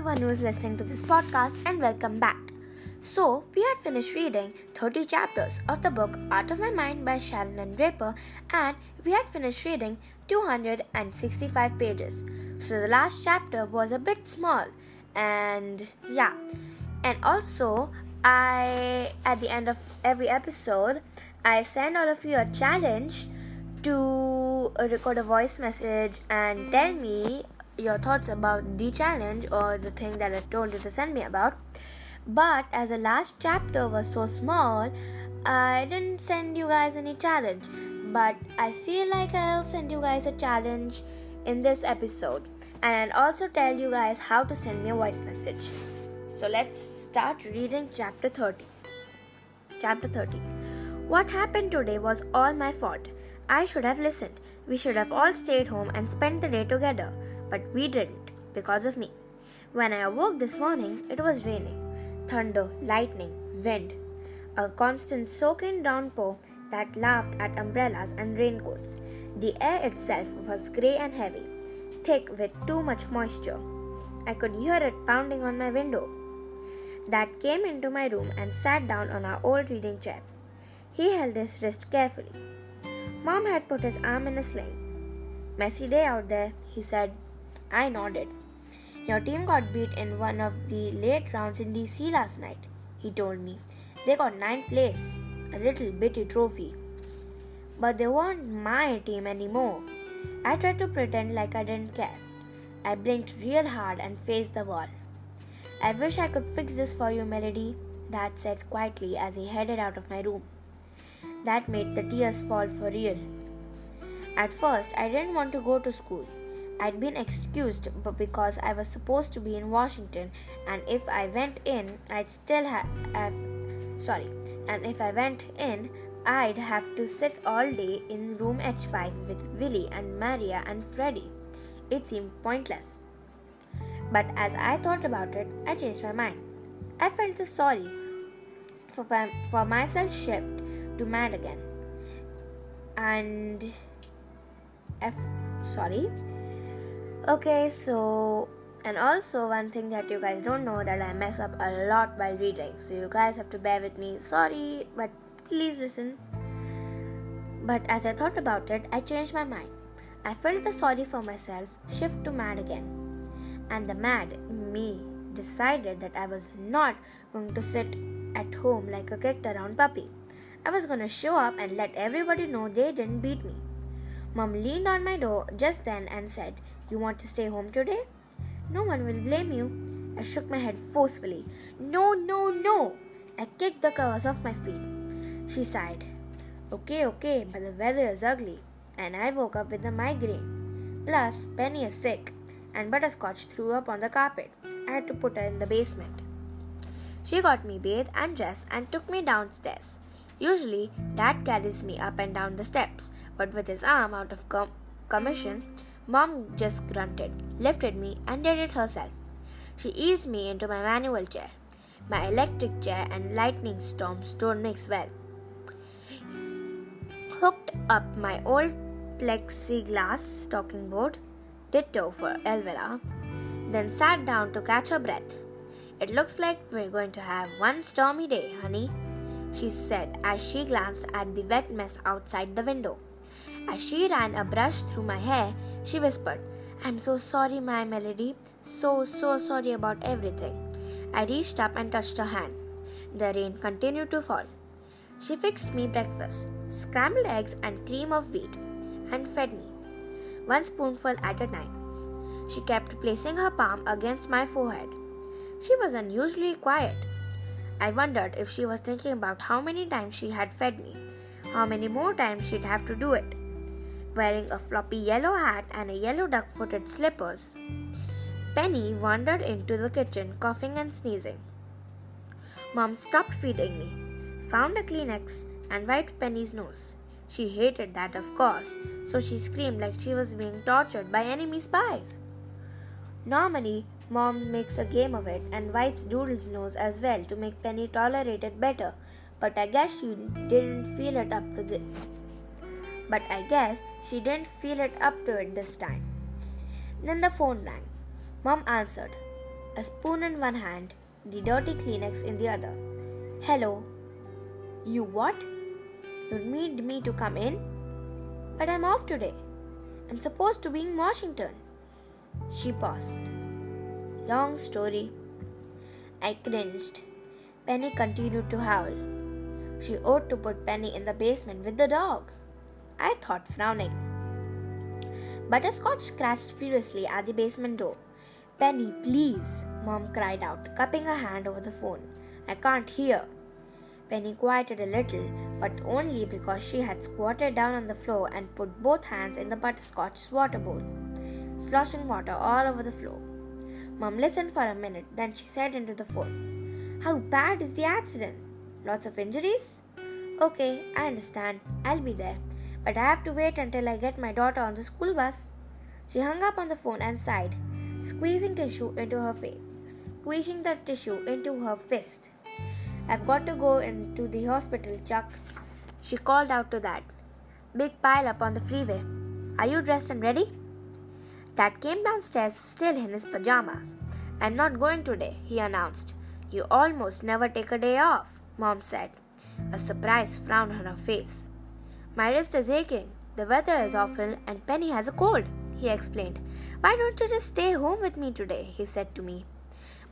everyone who is listening to this podcast and welcome back. So, we had finished reading 30 chapters of the book Out of My Mind by Sharon Draper, and we had finished reading 265 pages. So, the last chapter was a bit small and also I, at the end of every episode, I send all of you a challenge to record a voice message and tell me your thoughts about the challenge or the thing that I told you to send me about. But as the last chapter was so small, I didn't send you guys any challenge, but I feel like I'll send you guys a challenge in this episode, and I'll also tell you guys how to send me a voice message. So let's start reading chapter 30. Chapter 30. What happened today was all my fault. I should have listened. We should have all stayed home and spent the day together. But we didn't, because of me. When I awoke this morning, it was raining. Thunder, lightning, wind. A constant soaking downpour that laughed at umbrellas and raincoats. The air itself was grey and heavy, thick with too much moisture. I could hear it pounding on my window. Dad came into my room and sat down on our old reading chair. He held his wrist carefully. Mom had put his arm in a sling. "Messy day out there," he said. I nodded. "Your team got beat in one of the late rounds in DC last night," he told me. "They got ninth place, a little bitty trophy." "But they weren't my team anymore." I tried to pretend like I didn't care. I blinked real hard and faced the wall. "I wish I could fix this for you, Melody," Dad said quietly as he headed out of my room. That made the tears fall for real. At first, I didn't want to go to school. I'd been excused because I was supposed to be in Washington, and if I went in, I'd have to sit all day in room H5 with Willie and Maria and Freddie. It seemed pointless. But as I thought about it, I changed my mind. I felt the sorry for myself shift to mad again. And also one thing that you guys don't know, that I mess up a lot while reading, so you guys have to bear with me. Sorry, but please listen. But as I thought about it, I changed my mind. I felt the sorry for myself shift to mad again. And the mad me decided that I was not going to sit at home like a kicked around puppy. I was going to show up and let everybody know they didn't beat me. Mom leaned on my door just then and said, "You want to stay home today? No one will blame you." I shook my head forcefully. "No, no, no." I kicked the covers off my feet. She sighed. Okay, but the weather is ugly, and I woke up with a migraine. Plus, Penny is sick, and Butterscotch threw up on the carpet. I had to put her in the basement. She got me bathed and dressed and took me downstairs. Usually, Dad carries me up and down the steps, but with his arm out of commission, Mom just grunted, lifted me, and did it herself. She eased me into my manual chair. My electric chair and lightning storms don't mix well. Hooked up my old plexiglass stalking board, ditto for Elvira, then sat down to catch her breath. "It looks like we're going to have one stormy day, honey," she said as she glanced at the wet mess outside the window. As she ran a brush through my hair, she whispered, "I'm so sorry, my Melody. So sorry about everything." I reached up and touched her hand. The rain continued to fall. She fixed me breakfast, scrambled eggs and cream of wheat, and fed me, one spoonful at a time. She kept placing her palm against my forehead. She was unusually quiet. I wondered if she was thinking about how many times she had fed me, how many more times she'd have to do it. Wearing a floppy yellow hat and a yellow duck-footed slippers, Penny wandered into the kitchen, coughing and sneezing. Mom stopped feeding me, found a Kleenex, and wiped Penny's nose. She hated that, of course, so she screamed like she was being tortured by enemy spies. Normally, Mom makes a game of it and wipes Doodle's nose as well to make Penny tolerate it better, but I guess she didn't feel it up to this. This time. Then the phone rang. Mom answered. a spoon in one hand, the dirty Kleenex in the other. Hello. You what? You need me to come in? But I'm off today. I'm supposed to be in Washington. She paused. Long story. I cringed. Penny continued to howl. She ought to put Penny in the basement with the dog, I thought, frowning. Butterscotch scratched furiously at the basement door. Penny, please, Mom cried out, cupping her hand over the phone. I can't hear. Penny quieted a little, but only because she had squatted down on the floor and put both hands in the Butterscotch's water bowl, sloshing water all over the floor. Mom listened for a minute, then she said into the phone, How bad is the accident? Lots of injuries? Okay, I understand. I'll be there. But I have to wait until I get my daughter on the school bus. She hung up on the phone and sighed, squeezing the tissue into her fist. I've got to go into the hospital, Chuck. She called out to that big pile up on the freeway. Are you dressed and ready? Dad came downstairs still in his pajamas. I'm not going today, he announced. You almost never take a day off, Mom said, a surprised frown on her face. My wrist is aching, the weather is awful, and Penny has a cold, he explained. Why don't you just stay home with me today, he said to me.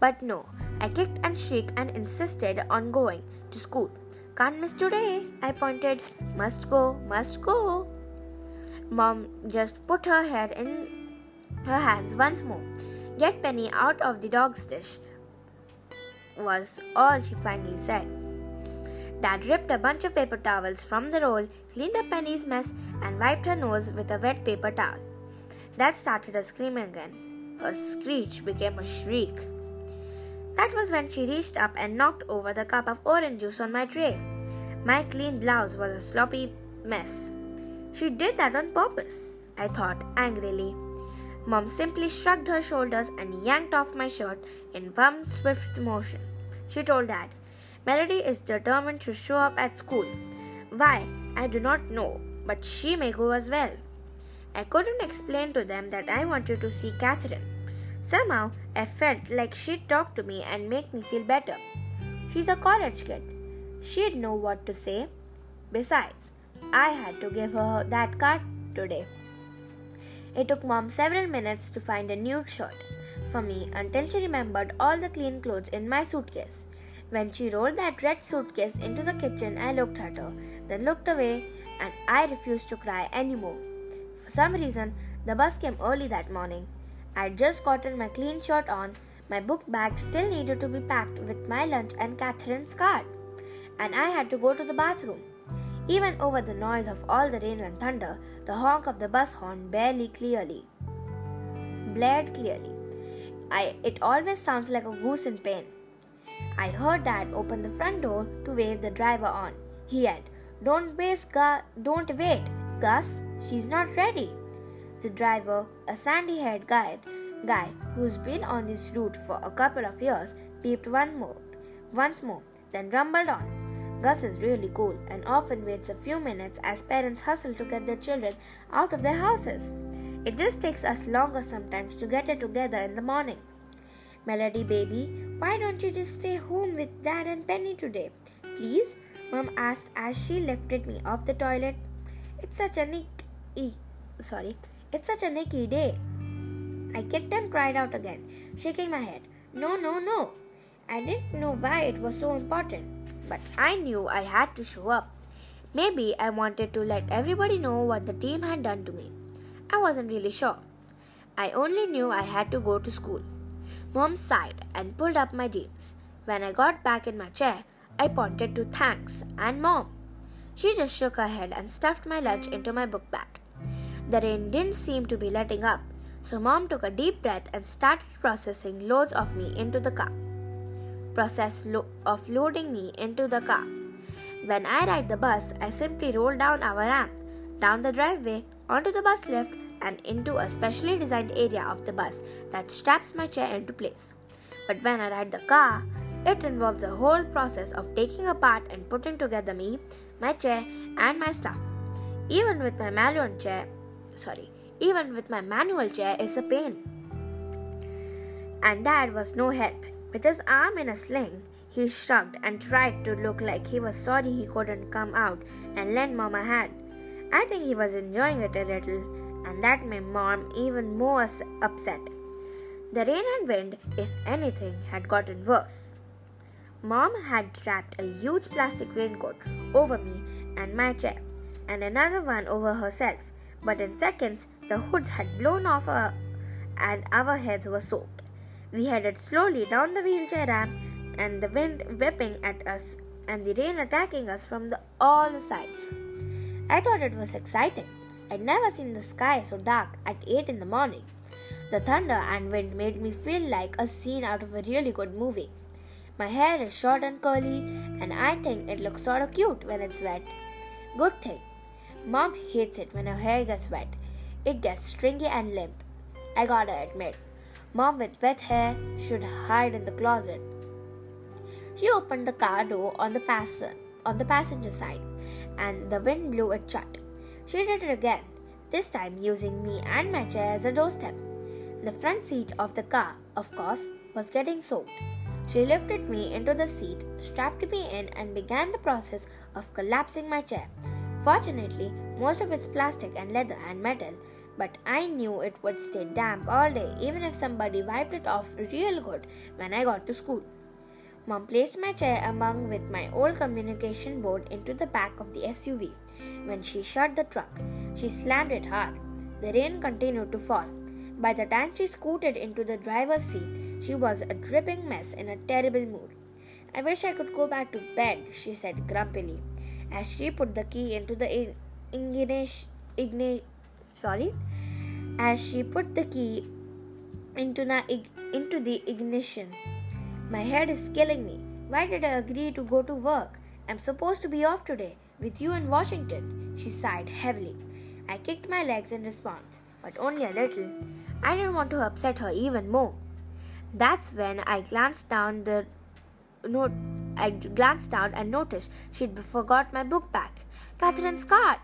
But no, I kicked and shrieked and insisted on going to school. Can't miss today, I pointed. Must go, must go. Mom just put her head in her hands once more. Get Penny out of the dog's dish, was all she finally said. Dad ripped a bunch of paper towels from the roll, cleaned up Penny's mess, and wiped her nose with a wet paper towel. Dad started her screaming again. Her screech became a shriek. That was when she reached up and knocked over the cup of orange juice on my tray. My clean blouse was a sloppy mess. She did that on purpose, I thought angrily. Mom simply shrugged her shoulders and yanked off my shirt in one swift motion. She told Dad, Melody is determined to show up at school. Why, I do not know, but she may go as well. I couldn't explain to them that I wanted to see Catherine. Somehow, I felt like she'd talk to me and make me feel better. She's a college kid. She'd know what to say. Besides, I had to give her that card today. It took Mom several minutes to find a nude shirt for me until she remembered all the clean clothes in my suitcase. When she rolled that red suitcase into the kitchen, I looked at her, then looked away, and I refused to cry anymore. For some reason, the bus came early that morning. I'd just gotten my clean shirt on, my book bag still needed to be packed with my lunch and Catherine's card, and I had to go to the bathroom. Even over the noise of all the rain and thunder, the honk of the bus horn blared clearly. It always sounds like a goose in pain. I heard Dad open the front door to wave the driver on. He yelled, Don't wait, Gus, she's not ready. The driver, a sandy-haired guy who's been on this route for a couple of years, peeped once more, then rumbled on. Gus is really cool and often waits a few minutes as parents hustle to get their children out of their houses. It just takes us longer sometimes to get it together in the morning. Melody, baby, why don't you just stay home with Dad and Penny today, please? Mom asked as she lifted me off the toilet. It's such a nicky day. I kicked and cried out again, shaking my head. No, no, no. I didn't know why it was so important, but I knew I had to show up. Maybe I wanted to let everybody know what the team had done to me. I wasn't really sure. I only knew I had to go to school. Mom sighed and pulled up my jeans. When I got back in my chair, I pointed to thanks and Mom. She just shook her head and stuffed my lunch into my book bag. The rain didn't seem to be letting up, so Mom took a deep breath and started processing loads of me into the car. When I ride the bus, I simply roll down our ramp, down the driveway, onto the bus lift, and into a specially designed area of the bus that straps my chair into place. But when I ride the car, it involves a whole process of taking apart and putting together me, my chair, and my stuff. Even with my manual chair, it's a pain. and Dad was no help. With his arm in a sling, he shrugged and tried to look like he was sorry he couldn't come out and lend Mom a hand. I think he was enjoying it a little, and that made Mom even more upset. The rain and wind, if anything, had gotten worse. Mom had wrapped a huge plastic raincoat over me and my chair, and another one over herself, but in seconds the hoods had blown off and our heads were soaked. We headed slowly down the wheelchair ramp, and the wind whipping at us and the rain attacking us from all sides. I thought it was exciting. I'd never seen the sky so dark at 8 in the morning. The thunder and wind made me feel like a scene out of a really good movie. My hair is short and curly, and I think it looks sort of cute when it's wet. Good thing. Mom hates it when her hair gets wet. It gets stringy and limp. I gotta admit, Mom with wet hair should hide in the closet. She opened the car door on the passenger side, and the wind blew it shut. She did it again, this time using me and my chair as a doorstep. The front seat of the car, of course, was getting soaked. She lifted me into the seat, strapped me in, and began the process of collapsing my chair. Fortunately, most of it's plastic and leather and metal, but I knew it would stay damp all day even if somebody wiped it off real good when I got to school. Mom placed my chair among with my old communication board into the back of the SUV. When she shut the trunk, she slammed it hard. The rain continued to fall. By the time she scooted into the driver's seat, she was a dripping mess in a terrible mood. "I wish I could go back to bed," she said grumpily, as she put the key into the ignition. "My head is killing me. Why did I agree to go to work? I'm supposed to be off today, with you in Washington," she sighed heavily. I kicked my legs in response, but only a little. I didn't want to upset her even more. That's when I glanced down and noticed she'd forgot my book bag. Catherine's card!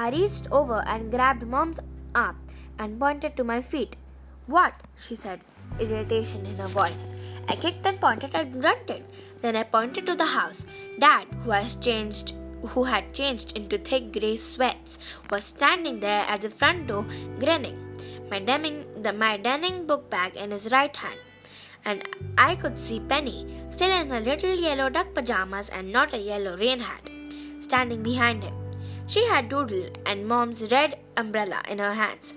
I reached over and grabbed Mom's arm and pointed to my feet. "What?" she said, irritation in her voice. I kicked and pointed and grunted. Then I pointed to the house. Dad, who had changed into thick grey sweats, was standing there at the front door, grinning, my dunning book bag in his right hand. And I could see Penny, still in her little yellow duck pajamas and not a yellow rain hat, standing behind him. She had Doodle and Mom's red umbrella in her hands.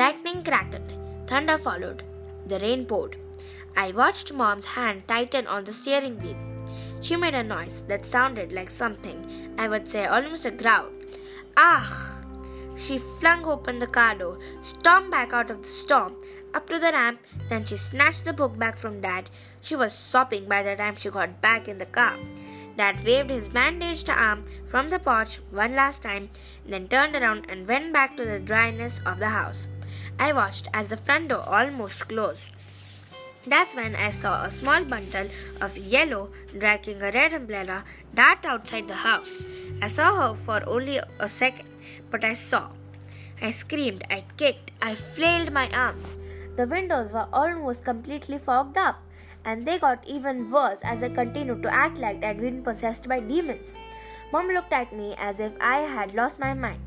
Lightning crackled. Thunder followed. The rain poured. I watched Mom's hand tighten on the steering wheel. She made a noise that sounded like something, I would say almost a growl. "Ah!" She flung open the car door, stormed back out of the storm, up to the ramp, then she snatched the book bag from Dad. She was sopping by the time she got back in the car. Dad waved his bandaged arm from the porch one last time, then turned around and went back to the dryness of the house. I watched as the front door almost closed. That's when I saw a small bundle of yellow dragging a red umbrella dart outside the house. I saw her for only a second, but I saw. I screamed, I kicked, I flailed my arms. The windows were almost completely fogged up, and they got even worse as I continued to act like I'd been possessed by demons. Mom looked at me as if I had lost my mind.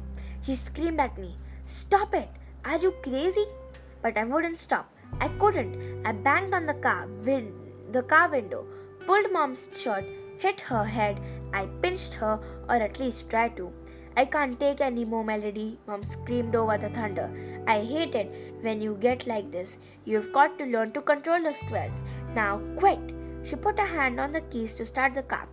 She screamed at me, "Stop it! Are you crazy?" But I wouldn't stop. I couldn't. I banged on the car window, pulled Mom's shirt, hit her head. I pinched her, or at least tried to. "I can't take any more, Melody," Mom screamed over the thunder. "I hate it when you get like this. You've got to learn to control the squares. Now quit." She put her hand on the keys to start the car.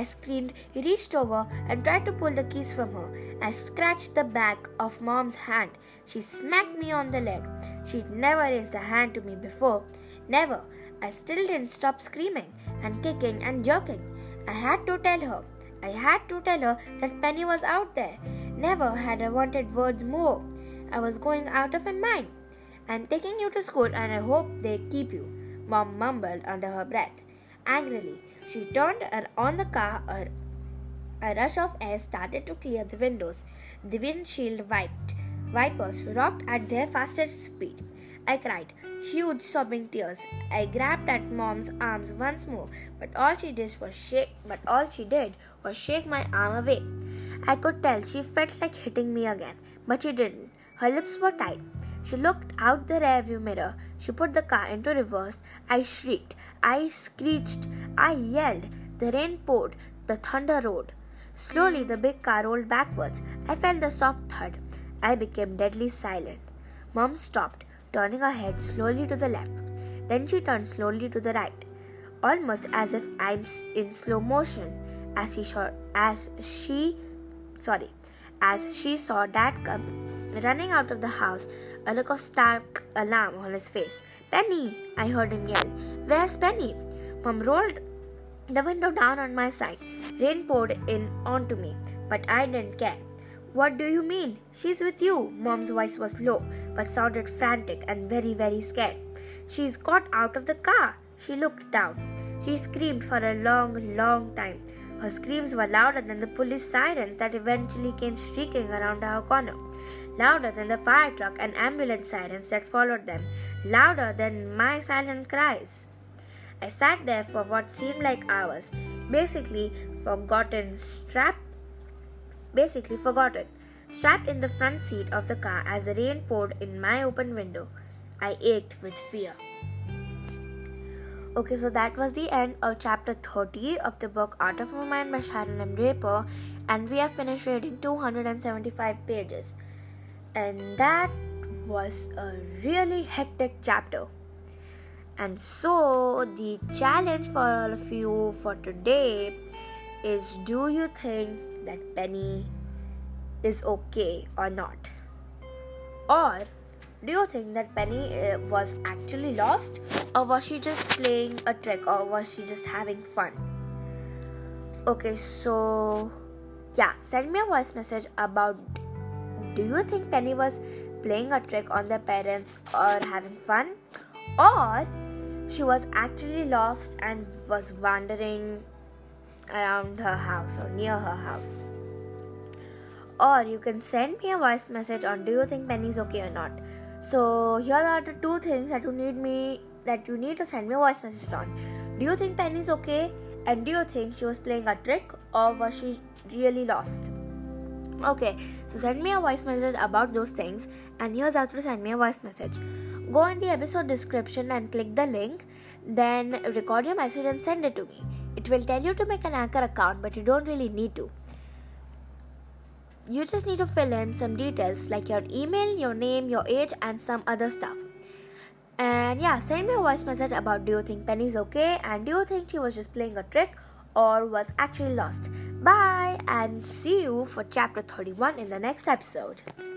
I screamed, reached over, and tried to pull the keys from her. I scratched the back of Mom's hand. She smacked me on the leg. She'd never raised a hand to me before. Never. I still didn't stop screaming and kicking and jerking. I had to tell her that Penny was out there. Never had I wanted words more. I was going out of my mind. "I'm taking you to school, and I hope they keep you," Mom mumbled under her breath. Angrily, she turned on the car. A rush of air started to clear the windows. The windshield wipers rocked at their fastest speed. I cried, huge sobbing tears. I grabbed at Mom's arms once more, but all she did was shake my arm away. I could tell she felt like hitting me again, but she didn't. Her lips were tight. She looked out the rearview mirror. She put the car into reverse. I shrieked. I screeched. I yelled. The rain poured. The thunder roared. Slowly, the big car rolled backwards. I felt the soft thud. I became deadly silent. Mom stopped, turning her head slowly to the left. Then she turned slowly to the right, almost as if I'm in slow motion. As she saw Dad running out of the house, a look of stark alarm on his face. "Penny!" I heard him yell. "Where's Penny?" Mom rolled the window down on my side. Rain poured in onto me, but I didn't care. "What do you mean? She's with you." Mom's voice was low, but sounded frantic and very, very scared. "She's got out of the car." She looked down. She screamed for a long, long time. Her screams were louder than the police sirens that eventually came shrieking around our corner, louder than the fire truck and ambulance sirens that followed them, louder than my silent cries. I sat there for what seemed like hours, basically forgotten, strapped in the front seat of the car as the rain poured in my open window. I ached with fear. Okay, so that was the end of chapter 30 of the book Out of My Mind by Sharon Draper, and we have finished reading 275 pages. And that was a really hectic chapter. And so the challenge for all of you for today is, do you think that Penny is okay or not? Or do you think that Penny was actually lost, or was she just playing a trick, or was she just having fun? Okay, so yeah, send me a voice message about, do you think Penny was playing a trick on their parents or having fun, or she was actually lost and was wandering around her house or near her house? Or you can send me a voice message on, do you think Penny's okay or not? So here are the two things that you need to send me a voice message on. Do you think Penny's okay, and do you think she was playing a trick, or was she really lost? Okay, so send me a voice message about those things, and here's how to send me a voice message. Go in the episode description and click the link, then record your message and send it to me. It will tell you to make an Anchor account, but you don't really need to. You just need to fill in some details like your email, your name, your age, and some other stuff. And yeah, send me a voice message about, do you think Penny's okay, and do you think she was just playing a trick or was actually lost? Bye, and see you for chapter 31 in the next episode.